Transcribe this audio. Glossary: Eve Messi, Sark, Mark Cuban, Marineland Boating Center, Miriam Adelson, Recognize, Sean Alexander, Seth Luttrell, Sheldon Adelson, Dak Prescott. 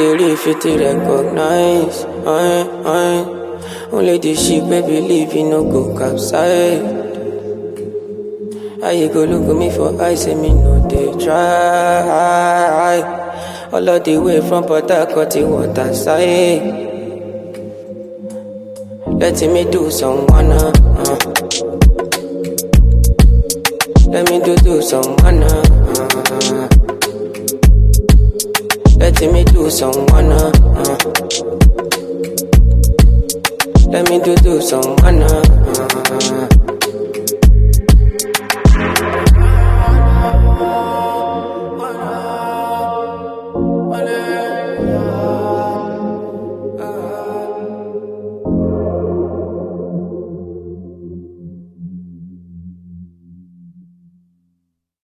they live it to recognize. Only the ship baby live in no go capside. I go look at me for eyes and me no they try. All of the way from Port Harcourt to water side. Letting me do some wanna. Let me do some wanna. Let me do some wanna. Let me do some wanna.